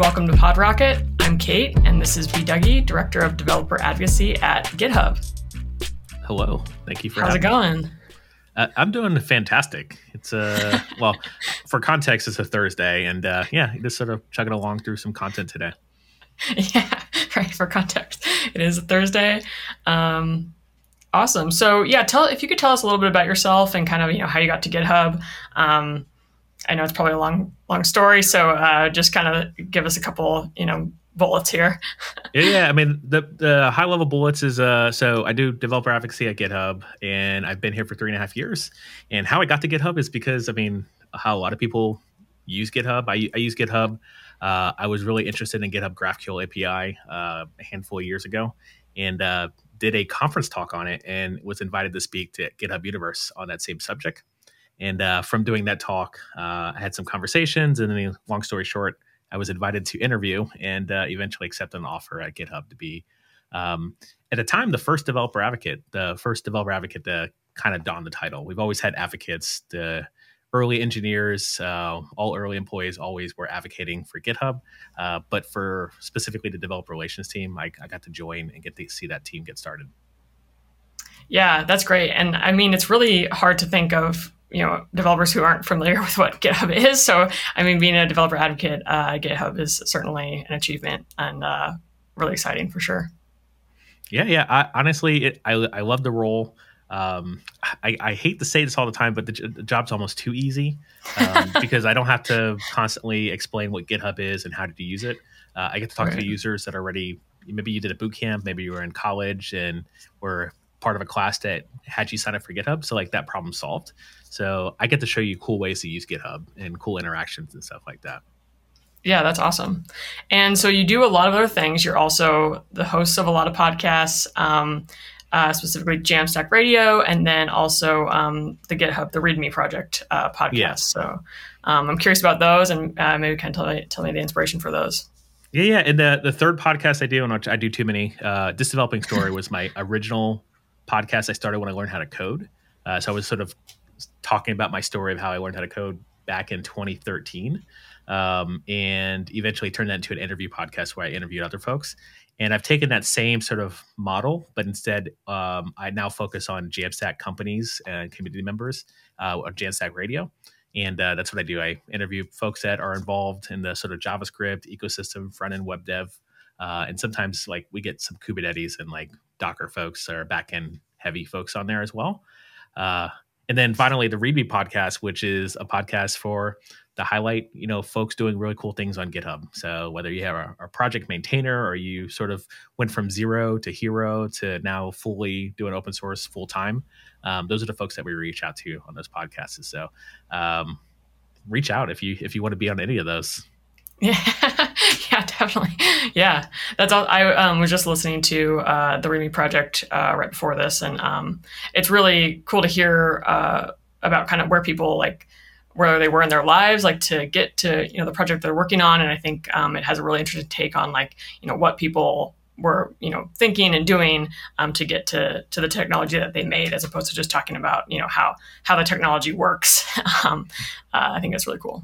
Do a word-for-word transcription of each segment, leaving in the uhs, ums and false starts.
Welcome to PodRocket. I'm Kate, and this is B. Dougie, Director of Developer Advocacy at GitHub. Hello. Thank you for How's having me. How's it going? Uh, I'm doing fantastic. It's uh, well, for context, it's a Thursday, and uh, yeah, just sort of chugging along through some content today. Yeah, right. For context, it is a Thursday. Um, awesome. So yeah, tell if you could tell us a little bit about yourself and kind of you know how you got to GitHub. Um, I know it's probably a long, long story, so uh, just kind of give us a couple, you know. bullets here. yeah, I mean, the, the high level bullets is, uh, so I do developer advocacy at GitHub, and I've been here for three and a half years. And how I got to GitHub is because, I mean, how a lot of people use GitHub. I, I use GitHub. Uh, I was really interested in GitHub GraphQL A P I uh, a handful of years ago, and uh, did a conference talk on it, and was invited to speak to GitHub Universe on that same subject. And uh, from doing that talk, uh, I had some conversations, and then long story short, I was invited to interview and uh, eventually accept an offer at GitHub to be, um, at the time, the first developer advocate, the first developer advocate to kind of don the title. We've always had advocates, the early engineers, uh, all early employees always were advocating for GitHub. Uh, but for specifically the developer relations team, I, I got to join and get to see that team get started. Yeah, that's great. And I mean, it's really hard to think of you know, developers who aren't familiar with what GitHub is. So, I mean, being a developer advocate uh, at GitHub is certainly an achievement and uh, really exciting for sure. Yeah, yeah. I, honestly, it, I I love the role. Um, I, I hate to say this all the time, but the, the job's almost too easy um, because I don't have to constantly explain what GitHub is and how to use it. Uh, I get to talk right. to users that are already, maybe you did a boot camp, maybe you were in college and were part of a class that had you sign up for GitHub. So like that problem solved. So I get to show you cool ways to use GitHub and cool interactions and stuff like that. Yeah, that's awesome. And so you do a lot of other things. You're also the host of a lot of podcasts, um, uh, specifically Jamstack Radio, and then also um, the GitHub, the README Project uh, podcast. Yeah. So um, I'm curious about those, and uh, maybe kind of tell me, tell me the inspiration for those. Yeah, yeah. And the, the third podcast I do, and I do too many, uh, This Developing Story was my original podcast I started when I learned how to code. Uh, so I was sort of talking about my story of how I learned how to code back in twenty thirteen, um, and eventually turned that into an interview podcast where I interviewed other folks. And I've taken that same sort of model, but instead um, I now focus on Jamstack companies and community members uh, on Jamstack Radio. And uh, that's what I do. I interview folks that are involved in the sort of JavaScript ecosystem, front-end web dev. Uh, and sometimes like we get some Kubernetes and like Docker folks or backend heavy folks on there as well. Uh, and then finally, the README podcast, which is a podcast for to highlight, you know, folks doing really cool things on GitHub. So whether you have a, a project maintainer or you sort of went from zero to hero to now fully doing open source full time, um, those are the folks that we reach out to on those podcasts. So um, reach out if you if you want to be on any of those. Yeah. Yeah, definitely. Yeah, that's all. I um, was just listening to uh, the README Project uh, right before this, and um, it's really cool to hear uh, about kind of where people like where they were in their lives, like to get to you know the project they're working on. And I think um, it has a really interesting take on like you know what people were you know thinking and doing um, to get to to the technology that they made, as opposed to just talking about you know how how the technology works. um, uh, I think that's really cool.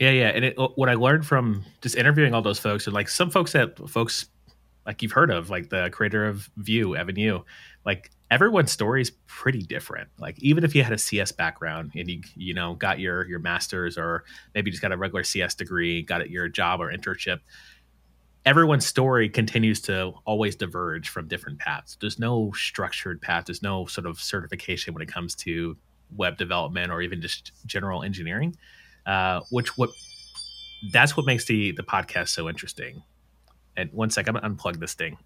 Yeah, yeah. And it, what I learned from just interviewing all those folks, and like some folks that folks like you've heard of, like the creator of Vue, Evan You, like everyone's story is pretty different. Like even if you had a C S background and you, you know, got your your master's or maybe just got a regular C S degree, got your job or internship, everyone's story continues to always diverge from different paths. There's no structured path. There's no sort of certification when it comes to web development or even just general engineering. Uh, which what that's what makes the, the podcast so interesting. And one sec, I'm gonna unplug this thing.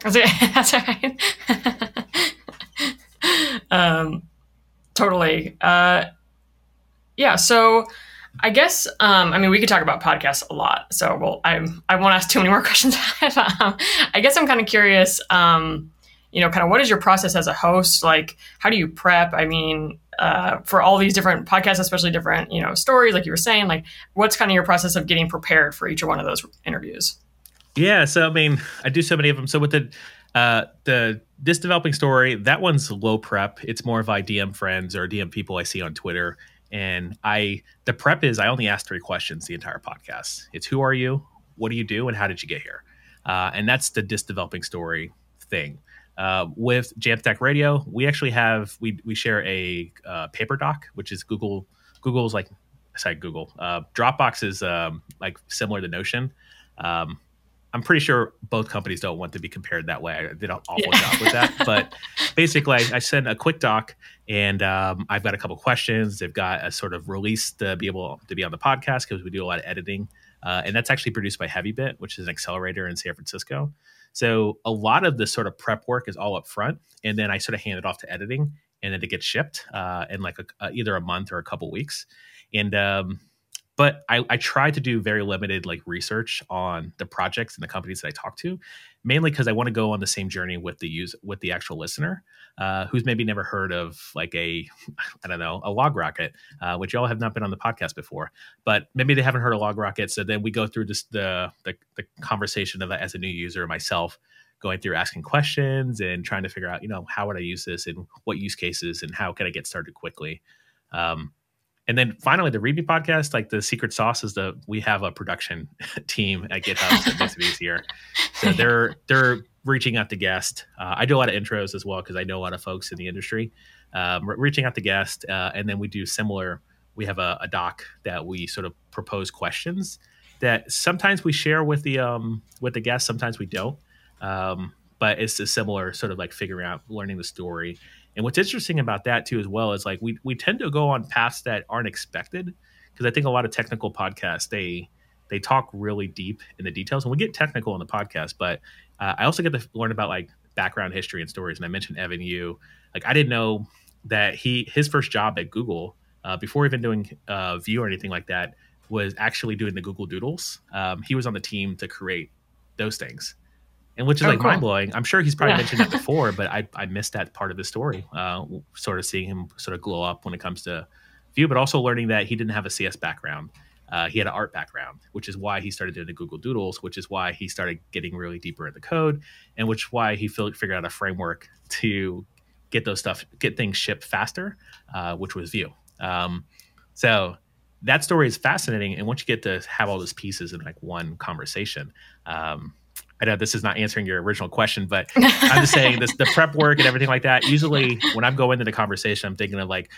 That's all right. That's all right. um, totally. Uh, yeah. So I guess um, I mean we could talk about podcasts a lot. So well, I'm I won't ask too many more questions. I guess I'm kind of curious. Um, you know, kind of what is your process as a host? Like, how do you prep? I mean. Uh, for all these different podcasts, especially different, you know, stories, like you were saying, like what's kind of your process of getting prepared for each one of those interviews? Yeah. So, I mean, I do so many of them. So with the, uh, the, this developing story, that one's low prep. It's more of I D M friends or D M people I see on Twitter. And I, the prep is I only ask three questions the entire podcast. It's who are you? what do you do and how did you get here? Uh, and that's the This Developing Story thing. Uh, with Jamstack Radio, we actually have, we we share a uh, paper doc, which is Google, Google's like, sorry, Google. Uh, Dropbox is um, like similar to Notion. Um, I'm pretty sure both companies don't want to be compared that way. I did an awful yeah. job with that. But basically, I, I send a quick doc, and um, I've got a couple questions. They've got a sort of release to be able to be on the podcast because we do a lot of editing. Uh, and that's actually produced by HeavyBit, which is an accelerator in San Francisco. So a lot of this sort of prep work is all up front. And then I sort of hand it off to editing, and then it gets shipped uh, in like a, uh, either a month or a couple weeks. And um, but I, I try to do very limited like research on the projects and the companies that I talk to, mainly because I want to go on the same journey with the use with the actual listener uh, who's maybe never heard of like a, I don't know, a LogRocket, uh, which y'all have not been on the podcast before, but maybe they haven't heard of LogRocket. So then we go through this, the, the, the conversation of as a new user myself, going through asking questions and trying to figure out, you know, how would I use this and what use cases and how can I get started quickly? Um, And then finally, the README podcast, like the secret sauce is the we have a production team at GitHub that makes it easier. So they're they're reaching out to guests. Uh, I do a lot of intros as well because I know a lot of folks in the industry. Um, re- reaching out to guests, uh, and then we do similar. We have a, a doc that we sort of propose questions that sometimes we share with the um, with the guests, sometimes we don't. Um, but it's a similar sort of like figuring out, learning the story. And what's interesting about that, too, as well, is like we we tend to go on paths that aren't expected, because I think a lot of technical podcasts, they they talk really deep in the details. And we get technical on the podcast, but uh, I also get to learn about like background history and stories. And I mentioned Evan You. Like I didn't know that he his first job at Google, uh, before even doing uh, Vue or anything like that, was actually doing the Google Doodles. Um, he was on the team to create those things. And which is oh, like cool. mind-blowing. I'm sure he's probably yeah. mentioned that before, but I, I missed that part of the story, uh, sort of seeing him sort of glow up when it comes to Vue, but also learning that he didn't have a C S background. Uh, he had an art background, which is why he started doing the Google Doodles, which is why he started getting really deeper in the code, and which is why he feel, figured out a framework to get those stuff, get things shipped faster, uh, which was Vue. Um, so that story is fascinating. And once you get to have all those pieces in like one conversation, um, I know this is not answering your original question, but I'm just saying this, the prep work and everything like that. Usually when I'm going into the conversation, I'm thinking of like,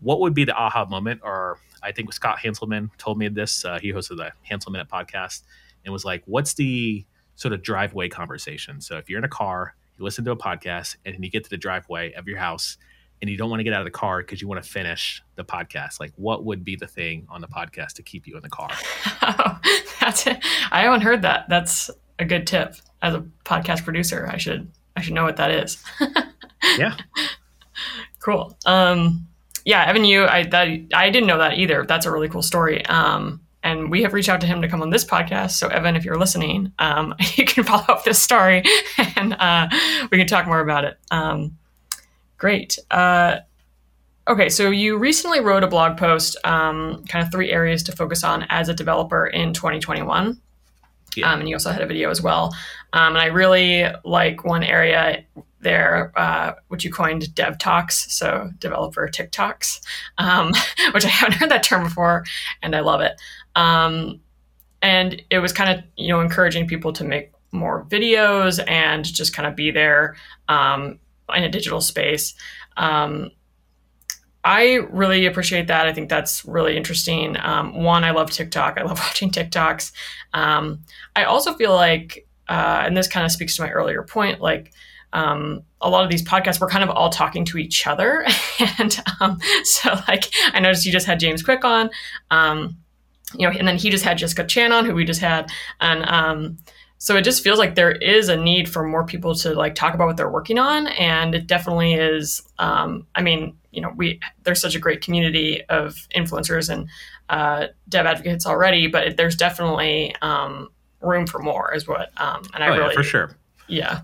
what would be the aha moment? Or I think Scott Hanselman told me this. Uh, he hosted the Hanselminutes podcast and was like, what's the sort of driveway conversation? So if you're in a car, you listen to a podcast and then you get to the driveway of your house and you don't want to get out of the car because you want to finish the podcast. Like, what would be the thing on the podcast to keep you in the car? Oh, that's it. I haven't heard that. That's a good tip. As a podcast producer, I should I should know what that is. Yeah. Cool. Um, yeah, Evan, you I that I didn't know that either. That's a really cool story. Um, and we have reached out to him to come on this podcast. So Evan, if you're listening, um, you can follow up this story and uh, we can talk more about it. Um, great. Uh, okay, so you recently wrote a blog post, um, kind of three areas to focus on as a developer in twenty twenty-one. Yeah. Um, and you also had a video as well. Um, and I really like one area there, uh, which you coined dev talks. So developer TikToks, um, which I haven't heard that term before and I love it. Um, and it was kind of, you know, encouraging people to make more videos and just kind of be there, um, in a digital space. Um, I really appreciate that. I think that's really interesting. Um, one, I love TikTok. I love watching TikToks. Um, I also feel like, uh, and this kind of speaks to my earlier point, like um, a lot of these podcasts, we're kind of all talking to each other. And um, so like, I noticed you just had James Quick on, um, you know, and then he just had Jessica Chan on, who we just had. And um, so it just feels like there is a need for more people to like talk about what they're working on. And it definitely is, um, I mean, you know, we, there's such a great community of influencers and uh, dev advocates already, but it, there's definitely um, room for more is what, um, and I oh, really, yeah, for sure. Yeah.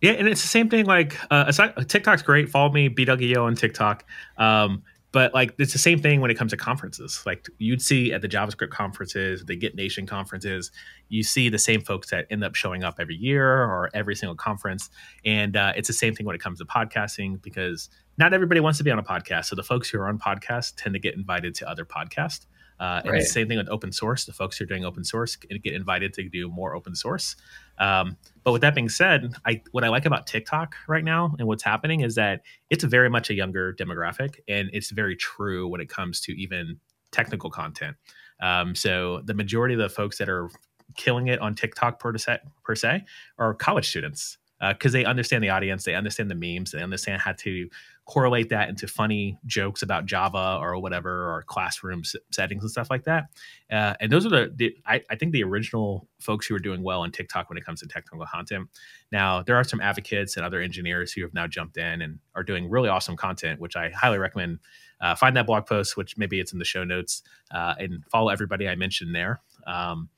Yeah. And it's the same thing. Like uh, aside, TikTok's great. Follow me, BDougYo on TikTok. Um, but like, it's the same thing when it comes to conferences, like you'd see at the JavaScript conferences, the Git Nation conferences, you see the same folks that end up showing up every year or every single conference. And uh, it's the same thing when it comes to podcasting, because not everybody wants to be on a podcast. So the folks who are on podcasts tend to get invited to other podcasts. Uh, and right. the same thing with open source. The folks who are doing open source get invited to do more open source. Um, but with that being said, I, what I like about TikTok right now and what's happening is that it's very much a younger demographic, and it's very true when it comes to even technical content. Um, so the majority of the folks that are killing it on TikTok per se, per se are college students, because uh, they understand the audience, they understand the memes, they understand how to correlate that into funny jokes about Java or whatever, or classroom s- settings and stuff like that. Uh, and those are the, the I, I think, the original folks who are doing well on TikTok when it comes to technical content. Now, there are some advocates and other engineers who have now jumped in and are doing really awesome content, which I highly recommend. Uh, find that blog post, which maybe it's in the show notes, uh, and follow everybody I mentioned there. Um,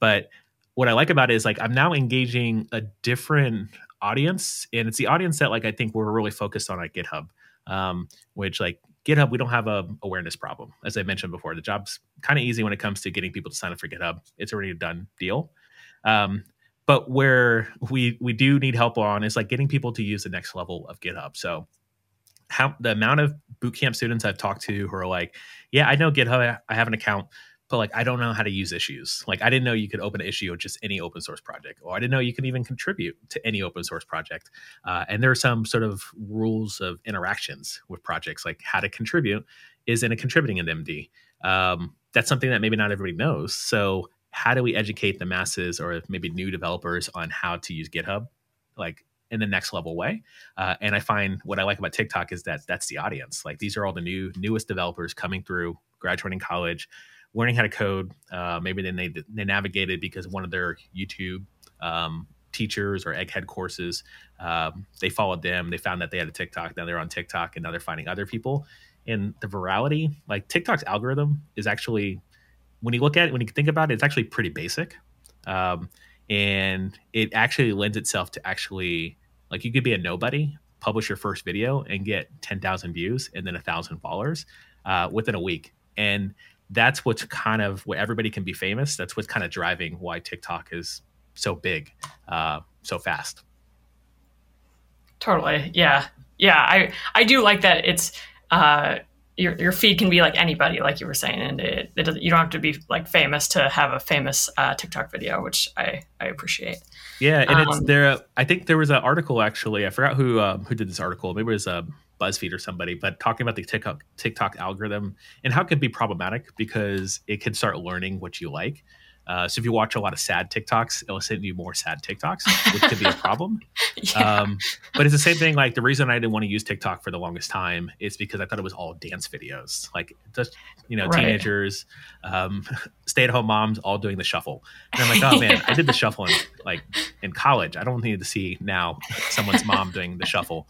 but what I like about it is, like, I'm now engaging a different audience, and it's the audience that, like, I think we're really focused on at GitHub, um, which, like, GitHub, we don't have a awareness problem. As I mentioned before, the job's kind of easy when it comes to getting people to sign up for GitHub. It's already a done deal. Um, but where we we do need help on is, like, getting people to use the next level of GitHub. So how the amount of bootcamp students I've talked to who are like, yeah, I know GitHub, I have an account, but, like, I don't know how to use issues. Like, I didn't know you could open an issue with just any open source project, or I didn't know you could even contribute to any open source project. Uh, and there are some sort of rules of interactions with projects, like how to contribute is in a contributing in M D. Um, that's something that maybe not everybody knows. So how do we educate the masses, or maybe new developers, on how to use GitHub, like, in the next level way? Uh, and I find what I like about TikTok is that that's the audience. Like, these are all the new newest developers coming through, graduating college, learning how to code. Uh, maybe then they, they navigated because one of their YouTube um, teachers or egghead courses, um, they followed them. They found that they had a TikTok. Now they're on TikTok, and now they're finding other people. And the virality, like, TikTok's algorithm is actually, when you look at it, when you think about it, it's actually pretty basic. Um, and it actually lends itself to actually, like, you could be a nobody, publish your first video and get ten thousand views and then one thousand followers uh, within a week. And that's what's kind of where everybody can be famous. That's what's kind of driving why TikTok is so big, uh, so fast. Totally. Yeah. Yeah. I, I do like that. It's, uh, your, your feed can be like anybody, like you were saying, and it, it doesn't, you don't have to be, like, famous to have a famous, uh, TikTok video, which I, I appreciate. Yeah. And um, it's there. I think there was an article, actually, I forgot who, um, who did this article. Maybe it was, um, BuzzFeed or somebody, but talking about the TikTok, TikTok algorithm and how it could be problematic because it could start learning what you like. Uh, so if you watch a lot of sad TikToks, it'll send you more sad TikToks, which could be a problem. yeah. Um, but it's the same thing. Like, the reason I didn't want to use TikTok for the longest time is because I thought it was all dance videos. Like, just, you know, right. teenagers, um, stay-at-home moms all doing the shuffle. And I'm like, oh man, yeah. I did the shuffle in, like, in college. I don't need to see now someone's mom doing the shuffle.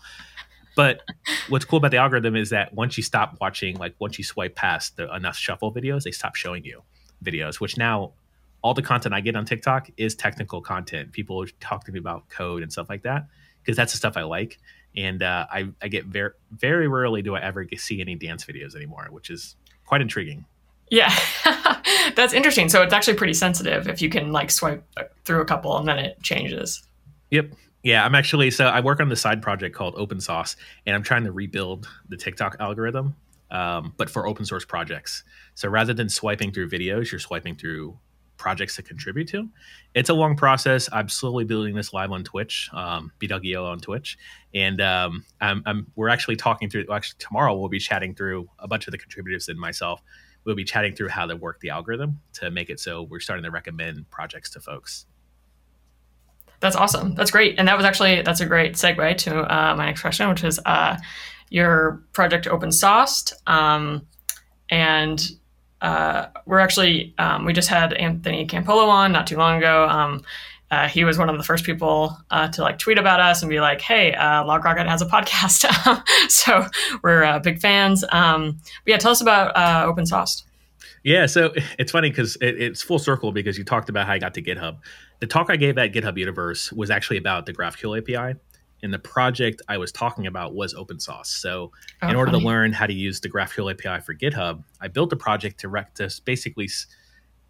But what's cool about the algorithm is that once you stop watching, like, once you swipe past the enough shuffle videos, they stop showing you videos, which now all the content I get on TikTok is technical content. People talk to me about code and stuff like that, because that's the stuff I like. And uh, I, I get very, very rarely do I ever see any dance videos anymore, which is quite intriguing. Yeah, that's interesting. So it's actually pretty sensitive if you can, like, swipe through a couple and then it changes. Yep. Yeah, I'm actually, so I work on this side project called OpenSauced, and I'm trying to rebuild the TikTok algorithm, um, but for open source projects. So rather than swiping through videos, you're swiping through projects to contribute to. It's a long process. I'm slowly building this live on Twitch, um, BDougYo on Twitch. And um, I'm, I'm, we're actually talking through, well, actually tomorrow we'll be chatting through a bunch of the contributors and myself. We'll be chatting through how to work the algorithm to make it so we're starting to recommend projects to folks. That's awesome. That's great. And that was actually, that's a great segue to uh, my next question, which is uh, your project OpenSauced. Um, and uh, we're actually, um, we just had Anthony Campolo on not too long ago. Um, uh, he was one of the first people uh, to, like, tweet about us and be like, hey, uh, LogRocket has a podcast. So we're uh, big fans. Um, but yeah, tell us about uh, OpenSauced. Yeah, so it's funny because it, it's full circle, because you talked about how I got to GitHub. The talk I gave at GitHub Universe was actually about the GraphQL A P I, and the project I was talking about was OpenSauced. So oh, in order funny. to learn how to use the GraphQL A P I for GitHub, I built a project to, rec- to basically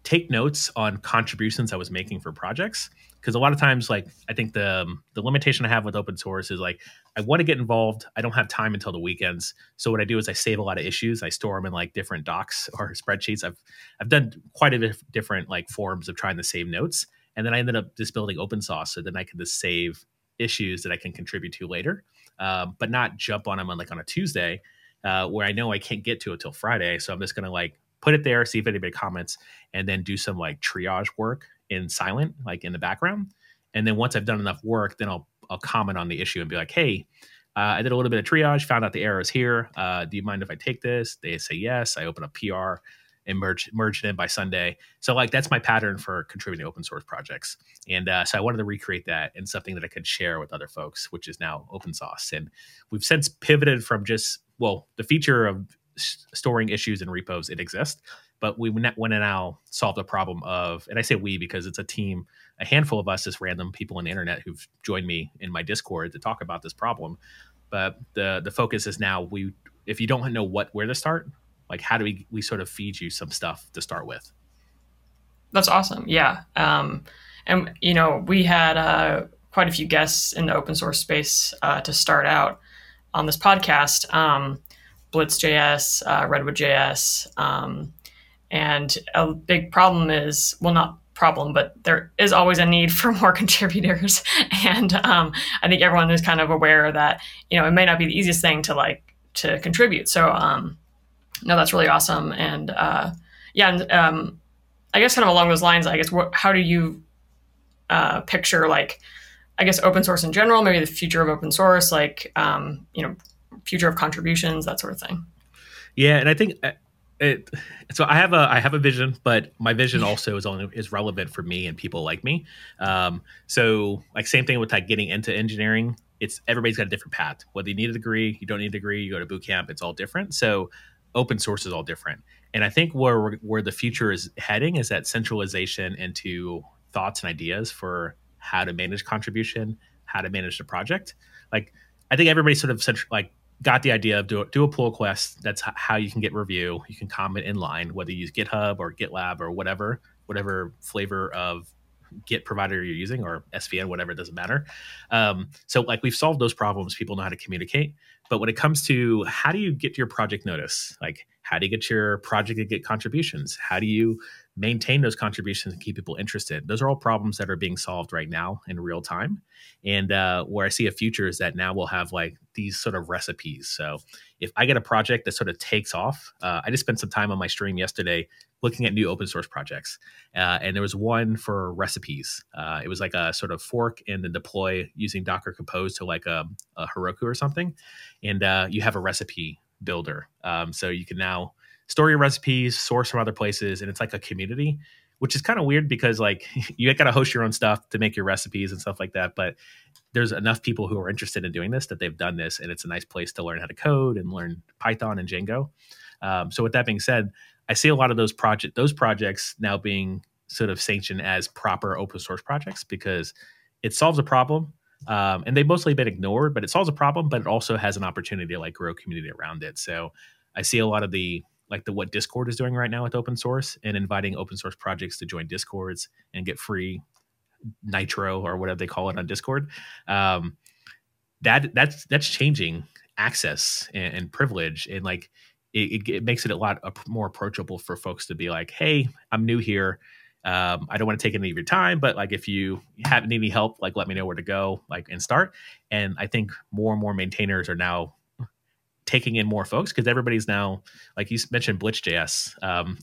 take notes on contributions I was making for projects. Because a lot of times, like, I think the um, the limitation I have with open source is, like, I want to get involved. I don't have time until the weekends. So what I do is I save a lot of issues. I store them in, like, different docs or spreadsheets. I've I've done quite a bit of different, like, forms of trying to save notes. And then I ended up just building OpenSauced so then I can just save issues that I can contribute to later, um, but not jump on them on, like, on a Tuesday uh, where I know I can't get to it till Friday. So I'm just going to, like, put it there, see if anybody comments, and then do some, like, triage work in silent, like in the background. And then once I've done enough work, then I'll I'll comment on the issue and be like, hey, uh, I did a little bit of triage, found out the errors here. Uh, do you mind if I take this? They say yes. I open up P R and merge, merge it in by Sunday. So, like, that's my pattern for contributing to open source projects. And uh, so I wanted to recreate that in something that I could share with other folks, which is now OpenSauced. And we've since pivoted from just, well, the feature of storing issues in repos, it exists. But we went and now solved the problem of, and I say we because it's a team, a handful of us, just random people on the internet who've joined me in my Discord to talk about this problem. But the the focus is now, we, if you don't know what where to start, like, how do we, we sort of feed you some stuff to start with? That's awesome. Yeah. Um, and, you know, we had uh, quite a few guests in the open source space uh, to start out on this podcast. Um, Blitz dot J S, uh, Redwood dot J S, um, and a big problem is, well, not problem, but there is always a need for more contributors. And um, I think everyone is kind of aware that, you know, it may not be the easiest thing to like to contribute. So, um, no, that's really awesome. And uh, yeah, and, um, I guess kind of along those lines, I guess, what, how do you uh, picture, like, I guess, open source in general, maybe the future of open source, like, um, you know, future of contributions, that sort of thing? Yeah, and I think... I- It, so I have a I have a vision, but my vision also is only is relevant for me and people like me. Um, so like same thing with like getting into engineering. It's everybody's got a different path. Whether you need a degree, you don't need a degree, you go to boot camp, it's all different. So open source is all different. And I think where where the future is heading is that centralization into thoughts and ideas for how to manage contribution, how to manage the project. Like I think everybody sort of central, like. got the idea of do, do a pull request. That's how you can get review. You can comment in line, whether you use GitHub or GitLab or whatever, whatever flavor of Git provider you're using or S V N, whatever, it doesn't matter. Um, so like we've solved those problems. People know how to communicate. But when it comes to how do you get your project notice? Like how do you get your project to get contributions? How do you maintain those contributions and keep people interested? Those are all problems that are being solved right now in real time. And uh, where I see a future is that now we'll have like these sort of recipes. So if I get a project that sort of takes off, uh, I just spent some time on my stream yesterday looking at new open source projects. Uh, and there was one for recipes. Uh, it was like a sort of fork and then deploy using Docker Compose to like a, a Heroku or something. And uh, you have a recipe builder. Um, so you can now store your recipes, source from other places. And it's like a community, which is kind of weird because like you got to host your own stuff to make your recipes and stuff like that. But there's enough people who are interested in doing this that they've done this. And it's a nice place to learn how to code and learn Python and Django. Um, so with that being said, I see a lot of those project those projects now being sort of sanctioned as proper open source projects because it solves a problem. Um, and they've mostly been ignored, but it solves a problem, but it also has an opportunity to like grow community around it. So I see a lot of the like the what Discord is doing right now with open source and inviting open source projects to join Discords and get free Nitro or whatever they call it on Discord. Um, that that's that's changing access and, and privilege, and like it, it makes it a lot more approachable for folks to be like, hey, I'm new here. Um, I don't want to take any of your time, but like if you have, need any help, like let me know where to go, like and start. And I think more and more maintainers are now taking in more folks because everybody's now, like you mentioned, Blitz dot J S. Um,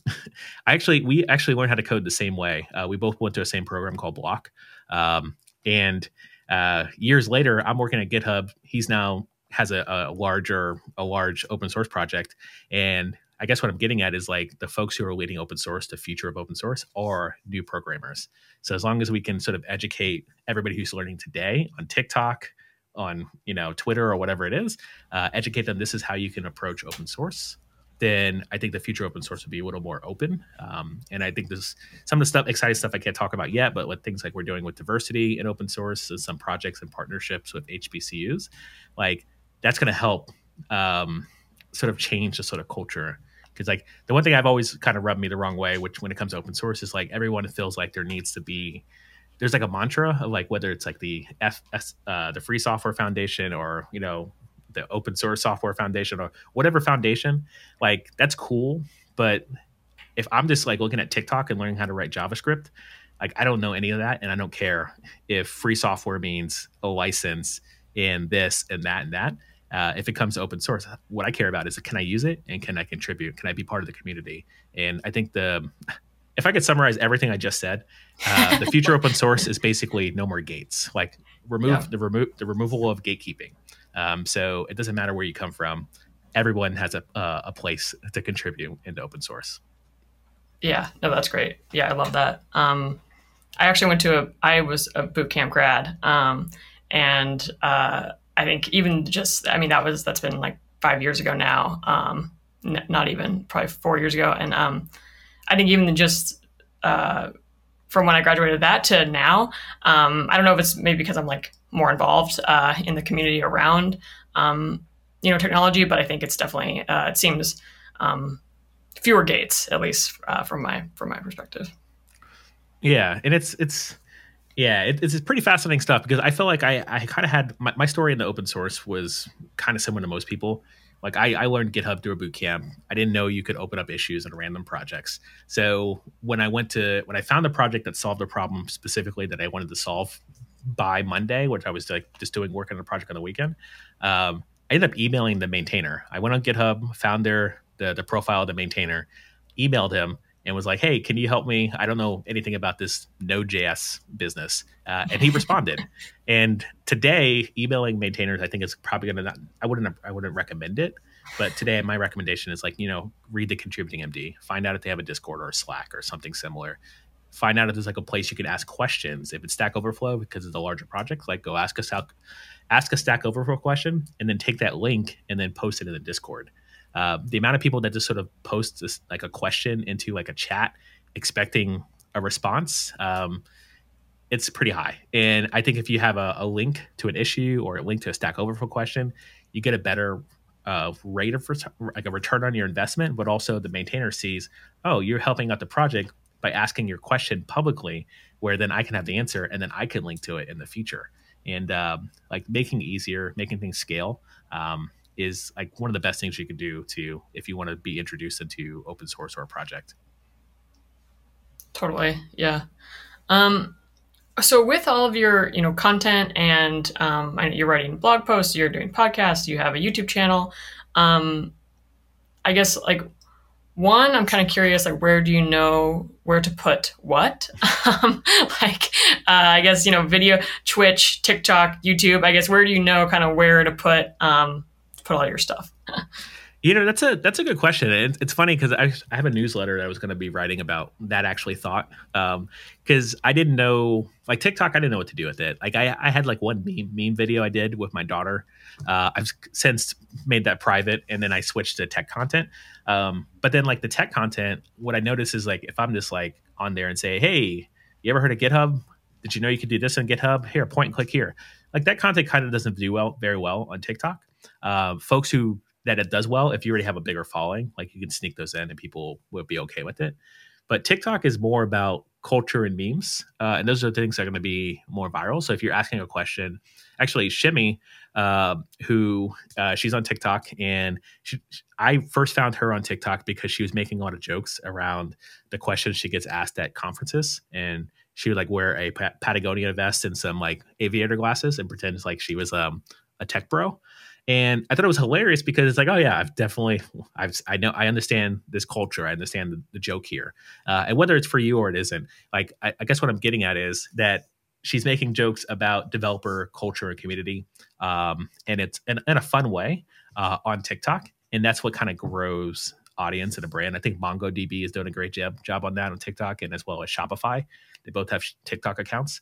I actually, we actually learned how to code the same way. Uh, we both went to the same program called Block. Um, and uh, years later, I'm working at GitHub. He's now has a, a larger, a large open source project. And I guess what I'm getting at is like the folks who are leading open source, the future of open source are new programmers. So as long as we can sort of educate everybody who's learning today on TikTok, on, you know, Twitter or whatever it is, uh, educate them. This is how you can approach open source. Then I think the future open source will be a little more open. Um, and I think there's some of the stuff, exciting stuff I can't talk about yet, but with things like we're doing with diversity in open source, and some projects and partnerships with H B C Us, like that's going to help um, sort of change the sort of culture Because like the one thing I've always kind of rubbed me the wrong way, which when it comes to open source, is like everyone feels like there needs to be, there's like a mantra of like whether it's like the F S, uh, the Free Software Foundation, or, you know, the Open Source Software Foundation, or whatever foundation, like that's cool. But if I'm just like looking at TikTok and learning how to write JavaScript, like I don't know any of that. And I don't care if free software means a license in this and that and that. Uh, if it comes to open source, what I care about is can I use it and can I contribute? Can I be part of the community? And I think the, if I could summarize everything I just said, uh, the future open source is basically no more gates, like remove yeah. the remo- the removal of gatekeeping. Um, so it doesn't matter where you come from. Everyone has a uh, a place to contribute into open source. Yeah, no, that's great. Yeah, I love that. Um, I actually went to a, I was a boot camp grad, um, and uh, I think even just, I mean, that was, that's been like five years ago now, um, n- not even probably four years ago. And um, I think even just uh, from when I graduated that to now, um, I don't know if it's maybe because I'm like more involved uh, in the community around, um, you know, technology, but I think it's definitely, uh, it seems um, fewer gates, at least uh, from my, from my perspective. Yeah. And it's, it's, Yeah, it, it's pretty fascinating stuff because I feel like I, I kind of had my, my story in the open source was kind of similar to most people. Like I, I learned GitHub through a boot camp. I didn't know you could open up issues and random projects. So when I went to when I found the project that solved a problem specifically that I wanted to solve by Monday, which I was like just doing work on a project on the weekend, um, I ended up emailing the maintainer. I went on GitHub, found their the, the profile of the maintainer, emailed him, and was like, hey, can you help me? I don't know anything about this Node.js business. Uh, and he responded. And today, emailing maintainers, I think is probably going to not, I wouldn't, I wouldn't recommend it. But today, my recommendation is like, you know, read the contributing M D. Find out if they have a Discord or a Slack or something similar. Find out if there's like a place you can ask questions. If it's Stack Overflow, because it's a larger project, like go ask a, ask a Stack Overflow question and then take that link and then post it in the Discord. Uh, the amount of people that just sort of post this, like a question into like a chat expecting a response, um, it's pretty high. And I think if you have a, a link to an issue or a link to a Stack Overflow question, you get a better uh, rate of re- like a return on your investment. But also the maintainer sees, oh, you're helping out the project by asking your question publicly, where then I can have the answer and then I can link to it in the future. And um, like making it easier, making things scale. Um, is like one of the best things you could do to if you want to be introduced into open source or a project. Totally. Yeah. Um, so with all of your, you know, content and um, you're writing blog posts, you're doing podcasts, you have a YouTube channel. Um, I guess like one, I'm kind of curious, like, where do you know where to put what? um, like, uh, I guess, you know, video, Twitch, TikTok, YouTube, I guess, where do you know kind of where to put, um, put all your stuff? you know, that's a that's a good question. It, it's funny because I, I have a newsletter that I was going to be writing about that actually thought. Um, because I didn't know, like TikTok, I didn't know what to do with it. Like I, I had like one meme, meme video I did with my daughter. Uh, I've since made that private and then I switched to tech content. Um, but then like the tech content, what I notice is like, if I'm just like on there and say, hey, you ever heard of GitHub? Did you know you could do this on GitHub? Here, point and click here. Like that content kind of doesn't do well, very well on TikTok. Uh, folks who that it does well, if you already have a bigger following, like you can sneak those in and people will be okay with it. But TikTok is more about culture and memes. Uh, and those are the things that are going to be more viral. So if you're asking a question, actually Shimmy, uh, who uh, she's on TikTok, and she, I first found her on TikTok because she was making a lot of jokes around the questions she gets asked at conferences. And she would like wear a Pat- Patagonia vest and some like aviator glasses and pretend like she was um, a tech bro. And I thought it was hilarious because it's like, oh, yeah, I've definitely I've I know I understand this culture. I understand the, the joke here. Uh, and whether it's for you or it isn't, like, I, I guess what I'm getting at is that she's making jokes about developer culture and community. Um, and it's in, in a fun way uh, on TikTok. And that's what kind of grows audience and a brand. I think MongoDB is doing a great job, job on that on TikTok, and as well as Shopify. They both have TikTok accounts.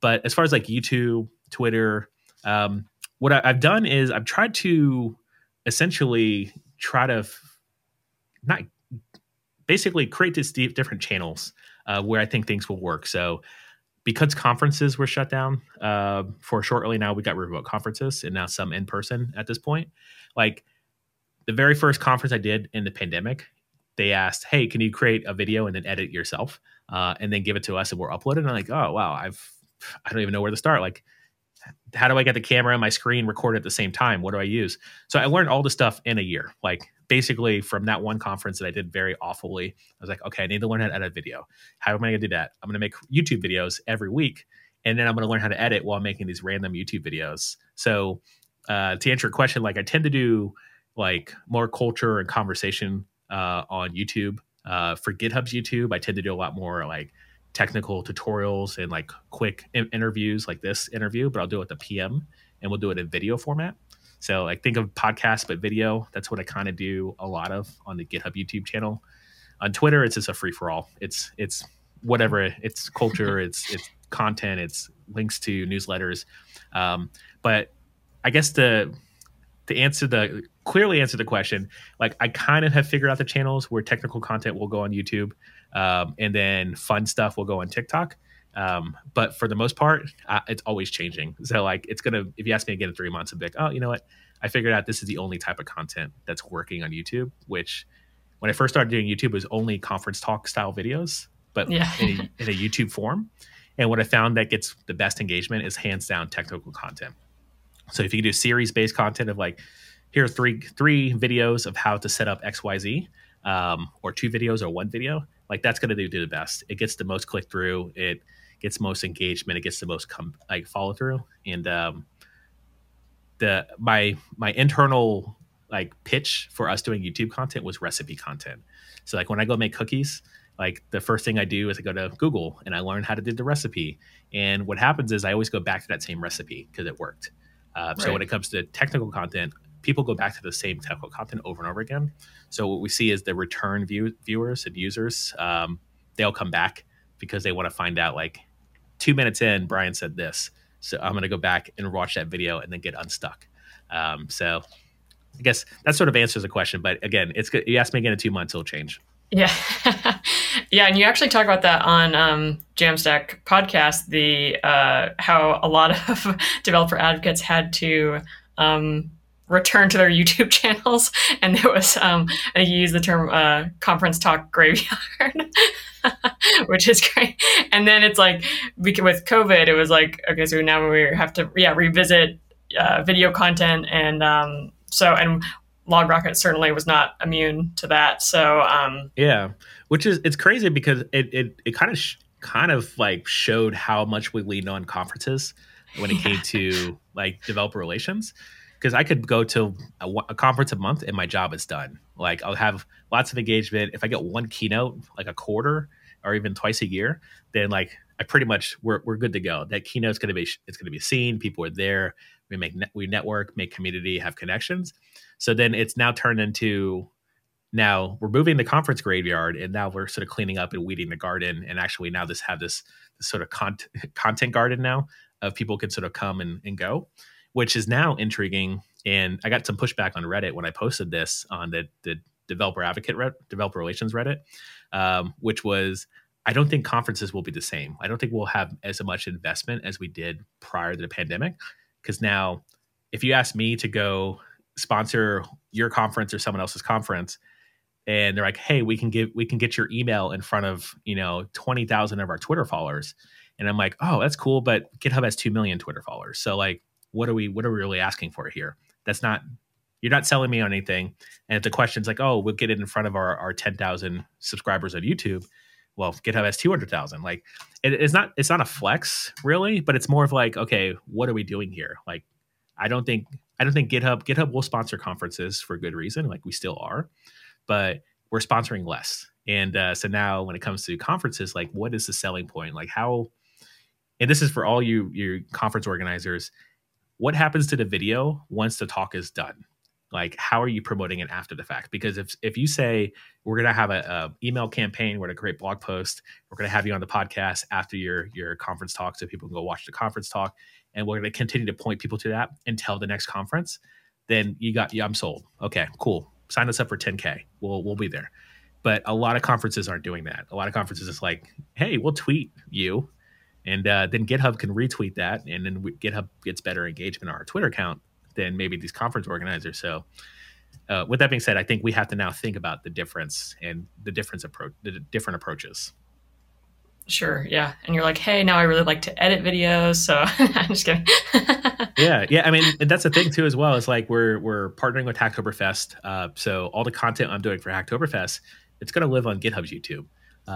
But as far as like YouTube, Twitter, um, what I've done is I've tried to essentially try to f- not basically create these different channels uh, where I think things will work. So because conferences were shut down uh, for shortly now, we got remote conferences and now some in person at this point. Like the very first conference I did in the pandemic, they asked, hey, can you create a video and then edit yourself uh, and then give it to us and we're uploaded? And I'm like, oh, wow, I've, I don't even know where to start. Like, how do I get the camera and my screen recorded at the same time? What do I use? So I learned all this stuff in a year, like basically from that one conference that I did very awfully. I was like, okay, I need to learn how to edit video. How am I going to do that? I'm going to make YouTube videos every week. And then I'm going to learn how to edit while making these random YouTube videos. So uh, to answer your question, like I tend to do like more culture and conversation uh, on YouTube. Uh, for GitHub's YouTube, I tend to do a lot more like technical tutorials and like quick in- interviews like this interview, but I'll do it at the P M and we'll do it in video format. So like think of podcasts, but video, that's what I kind of do a lot of on the GitHub YouTube channel. On Twitter, it's just a free for all. It's, it's whatever, it's culture, it's, it's content, it's links to newsletters. Um, but I guess the, to answer the clearly answer the question, like I kind of have figured out the channels where technical content will go on YouTube, um, and then fun stuff will go on TikTok. Um, but for the most part, uh, it's always changing. So like it's gonna, if you ask me again in three months, I'm like, oh, you know what? I figured out this is the only type of content that's working on YouTube. Which when I first started doing YouTube, it was only conference talk style videos, but yeah. in, a, in a YouTube form. And what I found that gets the best engagement is hands down technical content. So if you do series-based content of like, here are three three videos of how to set up X Y Z, um, or two videos or one video, like that's going to do, do the best. It gets the most click through. It gets most engagement. It gets the most com- like follow through. And um, the my my internal like pitch for us doing YouTube content was recipe content. So like when I go make cookies, like the first thing I do is I go to Google and I learn how to do the recipe. And what happens is I always go back to that same recipe because it worked. Uh, right. So when it comes to technical content, people go back to the same technical content over and over again. So what we see is the return view, viewers and users, um, they'll come back because they want to find out, like, two minutes in, Brian said this. So I'm going to go back and watch that video and then get unstuck. Um, so I guess that sort of answers the question. But, again, it's good. You ask me again in two months, it'll change. Yeah. Yeah. And you actually talk about that on um, Jamstack podcast, the uh, how a lot of developer advocates had to um, return to their YouTube channels. And there was, um, I think you used the term uh, conference talk graveyard, which is great. And then it's like, we could, with COVID, it was like, okay, so now we have to yeah revisit uh, video content. And um, so, and LogRocket certainly was not immune to that. So um, yeah, which is it's crazy because it it it kind of sh- kind of like showed how much we lean on conferences when it yeah. came to like developer relations. Because I could go to a, a conference a month and my job is done. Like I'll have lots of engagement. If I get one keynote like a quarter or even twice a year, then like I pretty much we're we're good to go. That keynote's gonna be it's gonna be seen. People are there. We make we network, make community, have connections. So then it's now turned into now we're moving the conference graveyard, and now we're sort of cleaning up and weeding the garden. And actually now this have this, this sort of con- content garden now of people can sort of come and, and go, which is now intriguing. And I got some pushback on Reddit when I posted this on the the developer advocate Reddit, developer relations Reddit, um, which was, I don't think conferences will be the same. I don't think we'll have as much investment as we did prior to the pandemic. Because now, if you ask me to go sponsor your conference or someone else's conference, and they're like, "Hey, we can give, we can get your email in front of, you know, twenty thousand of our Twitter followers," and I'm like, "Oh, that's cool," but GitHub has two million Twitter followers, so like, what are we, what are we really asking for here? That's not, you're not selling me on anything. And if the question's like, "Oh, we'll get it in front of our our ten thousand subscribers on YouTube," well, GitHub has two hundred thousand. Like it, it's not it's not a flex really, but it's more of like, okay, what are we doing here? Like, I don't think I don't think GitHub GitHub will sponsor conferences for good reason. Like we still are, but we're sponsoring less. And uh, so now when it comes to conferences, like what is the selling point? Like how, and this is for all you, your conference organizers, what happens to the video once the talk is done? Like, how are you promoting it after the fact? Because if if you say, we're going to have a, a email campaign, we're going to create blog posts, we're going to have you on the podcast after your, your conference talk so people can go watch the conference talk, and we're going to continue to point people to that until the next conference, then you got, yeah, I'm sold. Okay, cool. Sign us up for ten K. We'll, we'll be there. But a lot of conferences aren't doing that. A lot of conferences is like, hey, we'll tweet you. And uh, then GitHub can retweet that. And then we, GitHub gets better engagement on our Twitter account than maybe these conference organizers. So Uh, with that being said, I think we have to now think about the difference and the difference approach, the different approaches. Sure. Yeah. And you're like, hey, now I really like to edit videos. So I'm just kidding. yeah. Yeah. I mean, that's the thing too, as well. It's like we're we're partnering with Hacktoberfest. Uh, so all the content I'm doing for Hacktoberfest, it's going to live on GitHub's YouTube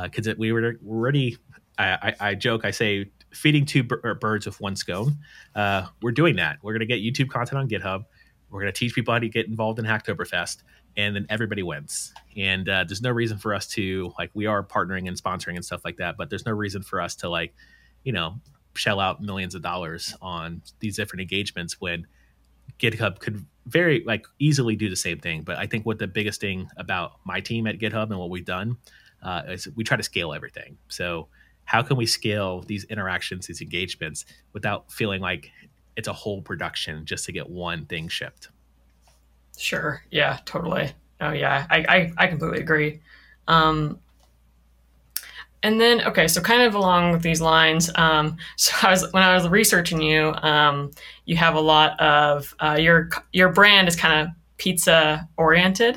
because uh, we were already. I, I, I joke. I say feeding two bir- birds with one scone. Uh, we're doing that. We're going to get YouTube content on GitHub. We're going to teach people how to get involved in Hacktoberfest, and then everybody wins. And uh, there's no reason for us to, like, we are partnering and sponsoring and stuff like that, but there's no reason for us to, like, you know, shell out millions of dollars on these different engagements when GitHub could very, like, easily do the same thing. But I think what the biggest thing about my team at GitHub and what we've done uh, is we try to scale everything. So how can we scale these interactions, these engagements, without feeling like it's a whole production just to get one thing shipped? Sure. Yeah, totally. Oh yeah. I, I, I completely agree. Um, and then, okay. So kind of along these lines, um, so I was, when I was researching you, um, you have a lot of, uh, your, your brand is kind of pizza oriented.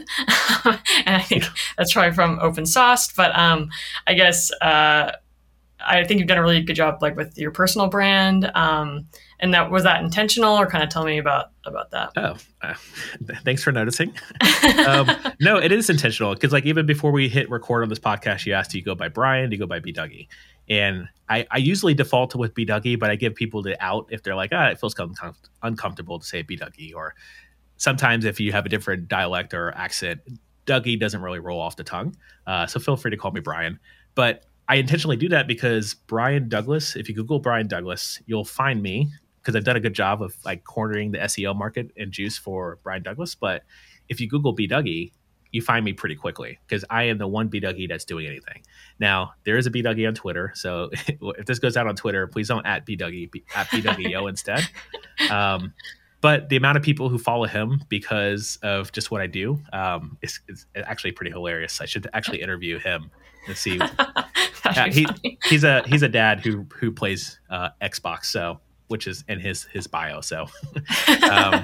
And I think that's probably from OpenSauced, but, um, I guess, uh, I think you've done a really good job, like, with your personal brand. Um, And that was that intentional, or kind of tell me about about that? Oh, uh, thanks for noticing. um, no, it is intentional because, like, even before we hit record on this podcast, you asked, do you go by Brian? Do you go by B. Dougie? And I, I usually default to with B. Dougie, but I give people the out if they're like, ah, it feels uncom- uncomfortable to say B. Dougie. Or sometimes if you have a different dialect or accent, Dougie doesn't really roll off the tongue. Uh, so feel free to call me Brian. But I intentionally do that because Brian Douglas, if you Google Brian Douglas, you'll find me, because I've done a good job of, like, cornering the S E O market and juice for Brian Douglas. But if you Google B. Dougie, you find me pretty quickly because I am the one B. Dougie that's doing anything. Now, there is a B. Dougie on Twitter. So if this goes out on Twitter, please don't at B. Dougie, at BDougYo instead. Um, but the amount of people who follow him because of just what I do um, is, is actually pretty hilarious. I should actually interview him and see. uh, he, he's a he's a dad who, who plays uh, Xbox. So. Which is in his his bio. So, um,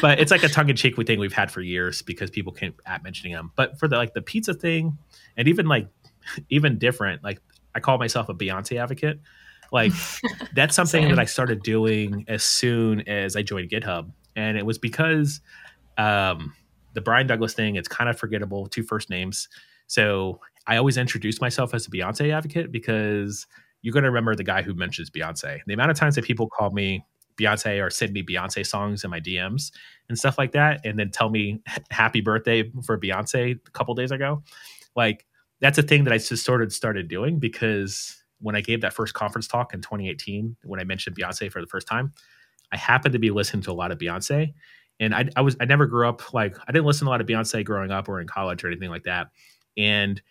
but it's like a tongue in cheek thing we've had for years because people can't at mentioning them. But for the, like, the pizza thing, and even like even different, like, I call myself a Beyonce advocate. Like, that's something that I started doing as soon as I joined GitHub, and it was because um, the Brian Douglas thing. It's kind of forgettable, two first names. So I always introduce myself as a Beyonce advocate because. You're going to remember the guy who mentions Beyonce. The amount of times that people call me Beyonce or send me Beyonce songs in my D Ms and stuff like that, and then tell me happy birthday for Beyonce a couple days ago. Like, that's a thing that I just sort of started doing because when I gave that first conference talk in twenty eighteen, when I mentioned Beyonce for the first time, I happened to be listening to a lot of Beyonce. And I, I was, I never grew up, like, I didn't listen to a lot of Beyonce growing up or in college or anything like that. And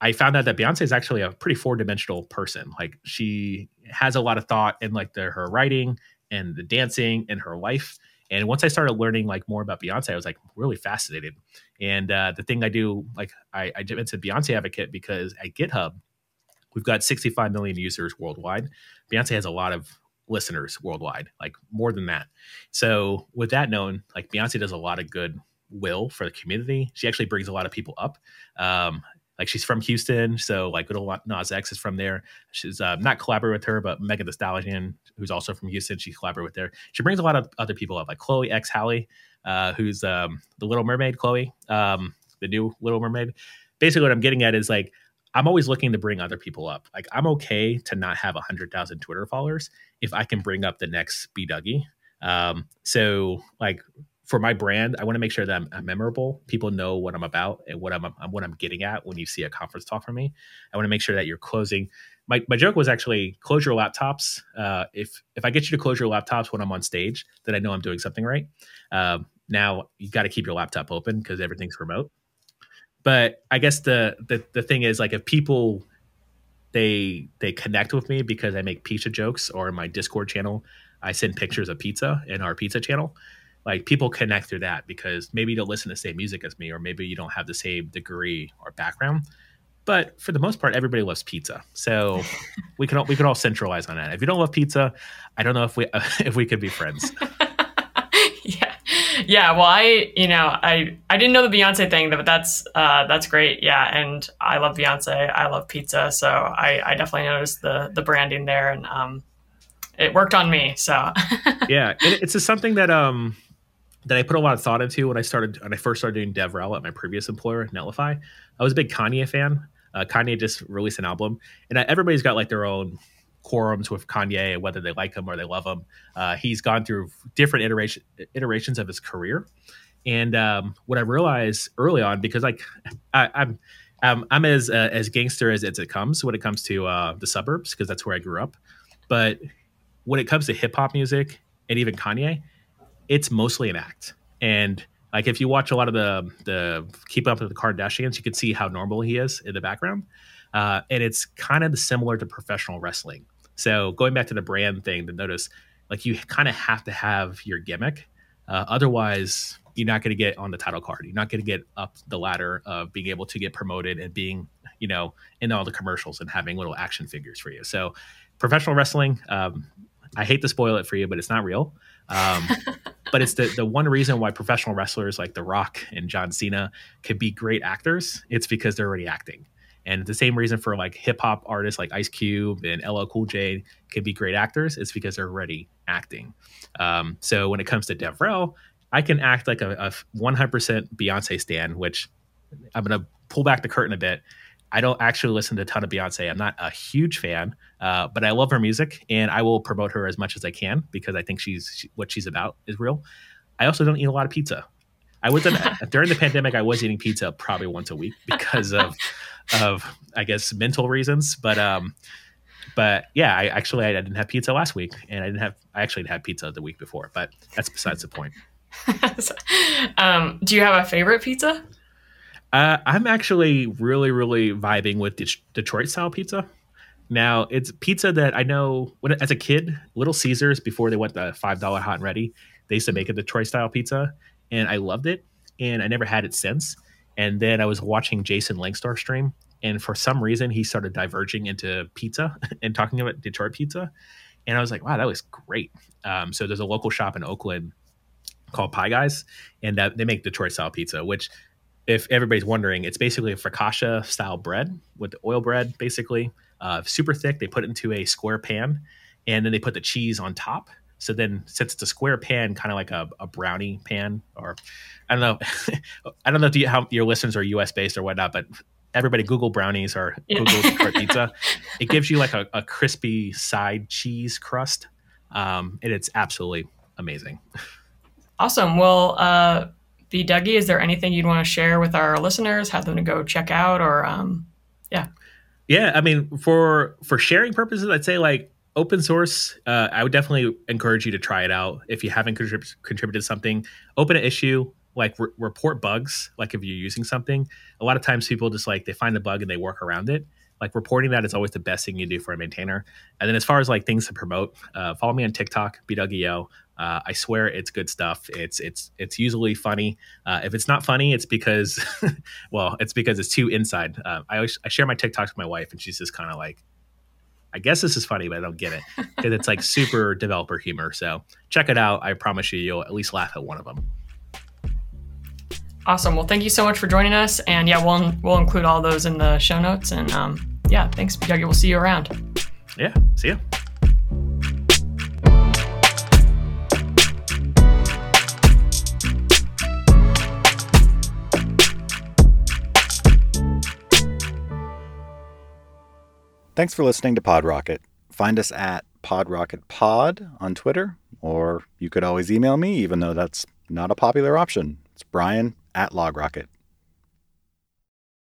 I found out that Beyonce is actually a pretty four-dimensional person. Like, she has a lot of thought in, like, the, her writing and the dancing and her life. And once I started learning, like, more about Beyonce, I was, like, really fascinated. And uh, the thing I do, like, I, I it's a Beyonce advocate because at GitHub, we've got sixty-five million users worldwide. Beyonce has a lot of listeners worldwide, like, more than that. So with that known, like, Beyonce does a lot of good will for the community. She actually brings a lot of people up. Um, Like, she's from Houston, so, like, little Nas X is from there. She's uh, not collaborated with her, but Megan Thee Stallion, who's also from Houston, she collaborated with her. She brings a lot of other people up, like Chloe X Halle, uh, who's um, the Little Mermaid, Chloe, um, the new Little Mermaid. Basically, what I'm getting at is, like, I'm always looking to bring other people up. Like, I'm okay to not have one hundred thousand Twitter followers if I can bring up the next B. Dougie. Um, so, like... For my brand, I want to make sure that I'm, I'm memorable. People know what I'm about and what I'm, I'm what I'm getting at when you see a conference talk from me. I want to make sure that you're closing. My my joke was actually close your laptops. Uh, if if I get you to close your laptops when I'm on stage, then I know I'm doing something right. Um, now you got to keep your laptop open because everything's remote. But I guess the, the the thing is, like, if people they they connect with me because I make pizza jokes, or in my Discord channel, I send pictures of pizza in our pizza channel. Like, people connect through that because maybe you don't listen to the same music as me, or maybe you don't have the same degree or background. But for the most part, everybody loves pizza, so we can all, we can all centralize on that. If you don't love pizza, I don't know if we uh, if we could be friends. yeah, Yeah, well, I, you know, I, I didn't know the Beyonce thing, but that's uh, that's great. Yeah, and I love Beyonce. I love pizza. So I, I definitely noticed the the branding there, and um, it worked on me. So yeah, it, it's just something that um that I put a lot of thought into when I started when I first started doing DevRel at my previous employer, Netlify. I was a big Kanye fan. Uh, Kanye just released an album, and everybody's got like their own quorums with Kanye, whether they like him or they love him. Uh, he's gone through different iteration, iterations of his career. And um, what I realized early on, because like I, I'm, I'm, I'm as uh, as gangster as, as it comes when it comes to uh, the suburbs, because that's where I grew up. But when it comes to hip hop music and even Kanye, it's mostly an act. And like if you watch a lot of the the Keeping Up with the Kardashians, you can see how normal he is in the background. Uh, and it's kind of similar to professional wrestling. So going back to the brand thing, to notice, like you kind of have to have your gimmick. Uh, otherwise, you're not going to get on the title card. You're not going to get up the ladder of being able to get promoted and being, you know, in all the commercials and having little action figures for you. So professional wrestling, um, I hate to spoil it for you, but it's not real. Um, but it's the, the one reason why professional wrestlers like The Rock and John Cena could be great actors. It's because they're already acting. And the same reason for like hip hop artists like Ice Cube and L L Cool J could be great actors. It's because they're already acting. Um, so when it comes to DevRel, I can act like a, a one hundred percent Beyonce stan, which I'm going to pull back the curtain a bit. I don't actually listen to a ton of Beyonce. I'm not a huge fan, uh, but I love her music and I will promote her as much as I can because I think she's she, what she's about is real. I also don't eat a lot of pizza. I was during the pandemic, I was eating pizza probably once a week because of. of I guess mental reasons, but um but yeah I actually I, I didn't have pizza last week, and I didn't have I actually had pizza the week before, but that's besides the point. Um do you have a favorite pizza? uh I'm actually really really vibing with De- Detroit style pizza now. It's pizza that I know when as a kid, Little Caesars, before they went the five dollar hot and ready, they used to make a Detroit style pizza, and I loved it, and I never had it since. And then I was watching Jason Langstar stream, and for some reason he started diverging into pizza and talking about Detroit pizza. And I was like, wow, that was great. Um, so there's a local shop in Oakland called Pie Guys, and that, they make Detroit style pizza, which if everybody's wondering, it's basically a focaccia style bread with the oil bread, basically uh, super thick. They put it into a square pan, and then they put the cheese on top. So then since it's a square pan, kind of like a, a brownie pan, or I don't know, I don't know if you, how your listeners are U S based or whatnot, but everybody Google brownies or Google Detroit pizza. It gives you like a, a crispy side cheese crust. Um, and it's absolutely amazing. Awesome. Well, uh, B. Dougie, is there anything you'd want to share with our listeners, have them to go check out or um, yeah. Yeah. I mean, for, for sharing purposes, I'd say like, Open source, uh, I would definitely encourage you to try it out. If you haven't contrib- contributed something, open an issue, like re- report bugs, like if you're using something. A lot of times people just like, they find the bug and they work around it. Like reporting that is always the best thing you do for a maintainer. And then as far as like things to promote, uh, follow me on TikTok, BDougYo. Uh, I swear it's good stuff. It's it's it's usually funny. Uh, if it's not funny, it's because, well, it's because it's too inside. Uh, I always, I share my TikToks with my wife, and she's just kind of like, I guess this is funny, but I don't get it because it's like super developer humor. So check it out. I promise you, you'll at least laugh at one of them. Awesome. Well, thank you so much for joining us. And yeah, we'll, we'll include all those in the show notes. And um, yeah, thanks, Dougie. We'll see you around. Yeah. See ya. Thanks for listening to PodRocket. Find us at PodRocketPod on Twitter, or you could always email me, even though that's not a popular option. It's Brian at LogRocket.